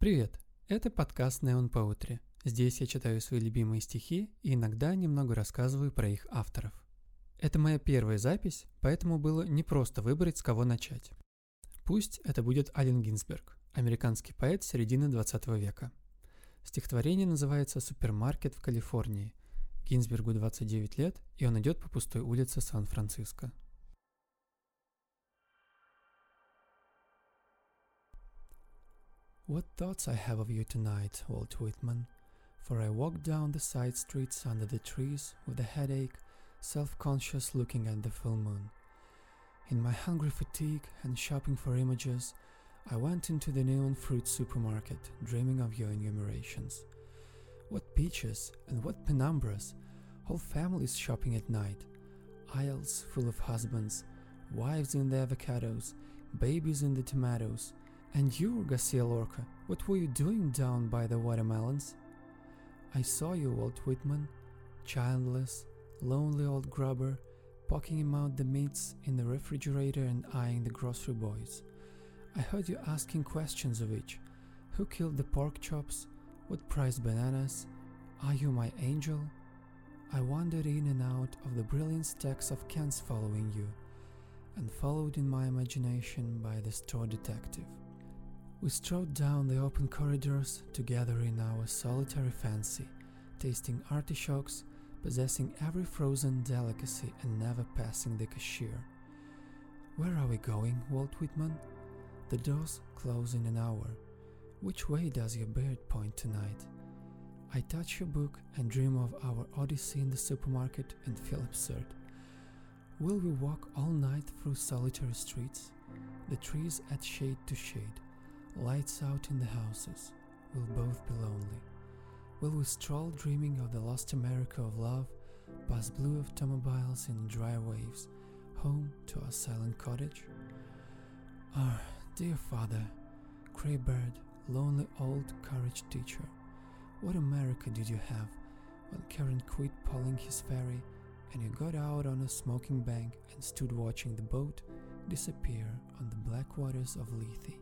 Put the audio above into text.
Привет! Это подкаст Neon Паутри. Здесь я читаю свои любимые стихи и иногда немного рассказываю про их авторов. Это моя первая запись, поэтому было непросто выбрать, с кого начать. Пусть это будет Ален Гинсберг, американский поэт середины 20 века. Стихотворение называется «Супермаркет в Калифорнии». Гинсбергу 29 лет, и он идет по пустой улице Сан-Франциско. What thoughts I have of you tonight, Walt Whitman, for I walk down the side streets under the trees with a headache, self-conscious looking at the full moon. In my hungry fatigue and shopping for images, I went into the neon fruit supermarket, dreaming of your enumerations. What peaches and what penumbras, whole families shopping at night, aisles full of husbands, wives in the avocados, babies in the tomatoes. And you, Garcia Lorca, what were you doing down by the watermelons? I saw you, Walt Whitman, childless, lonely old grubber, pocketing him out the meats in the refrigerator and eyeing the grocery boys. I heard you asking questions of each. Who killed the pork chops? What price bananas? Are you my angel? I wandered in and out of the brilliant stacks of cans following you, and followed in my imagination by the store detective. We strode down the open corridors together in our solitary fancy, tasting artichokes, possessing every frozen delicacy and never passing the cashier. Where are we going, Walt Whitman? The doors close in an hour. Which way does your beard point tonight? I touch your book and dream of our odyssey in the supermarket and feel absurd. Will we walk all night through solitary streets? The trees add shade to shade. Lights out in the houses. We'll both be lonely. Will we stroll dreaming of the lost America of love, past blue of automobiles in dry waves, home to our silent cottage? Our dear father, grey bird, lonely old courage teacher, what America did you have when current quit pulling his ferry and you got out on a smoking bank and stood watching the boat disappear on the black waters of Lethe?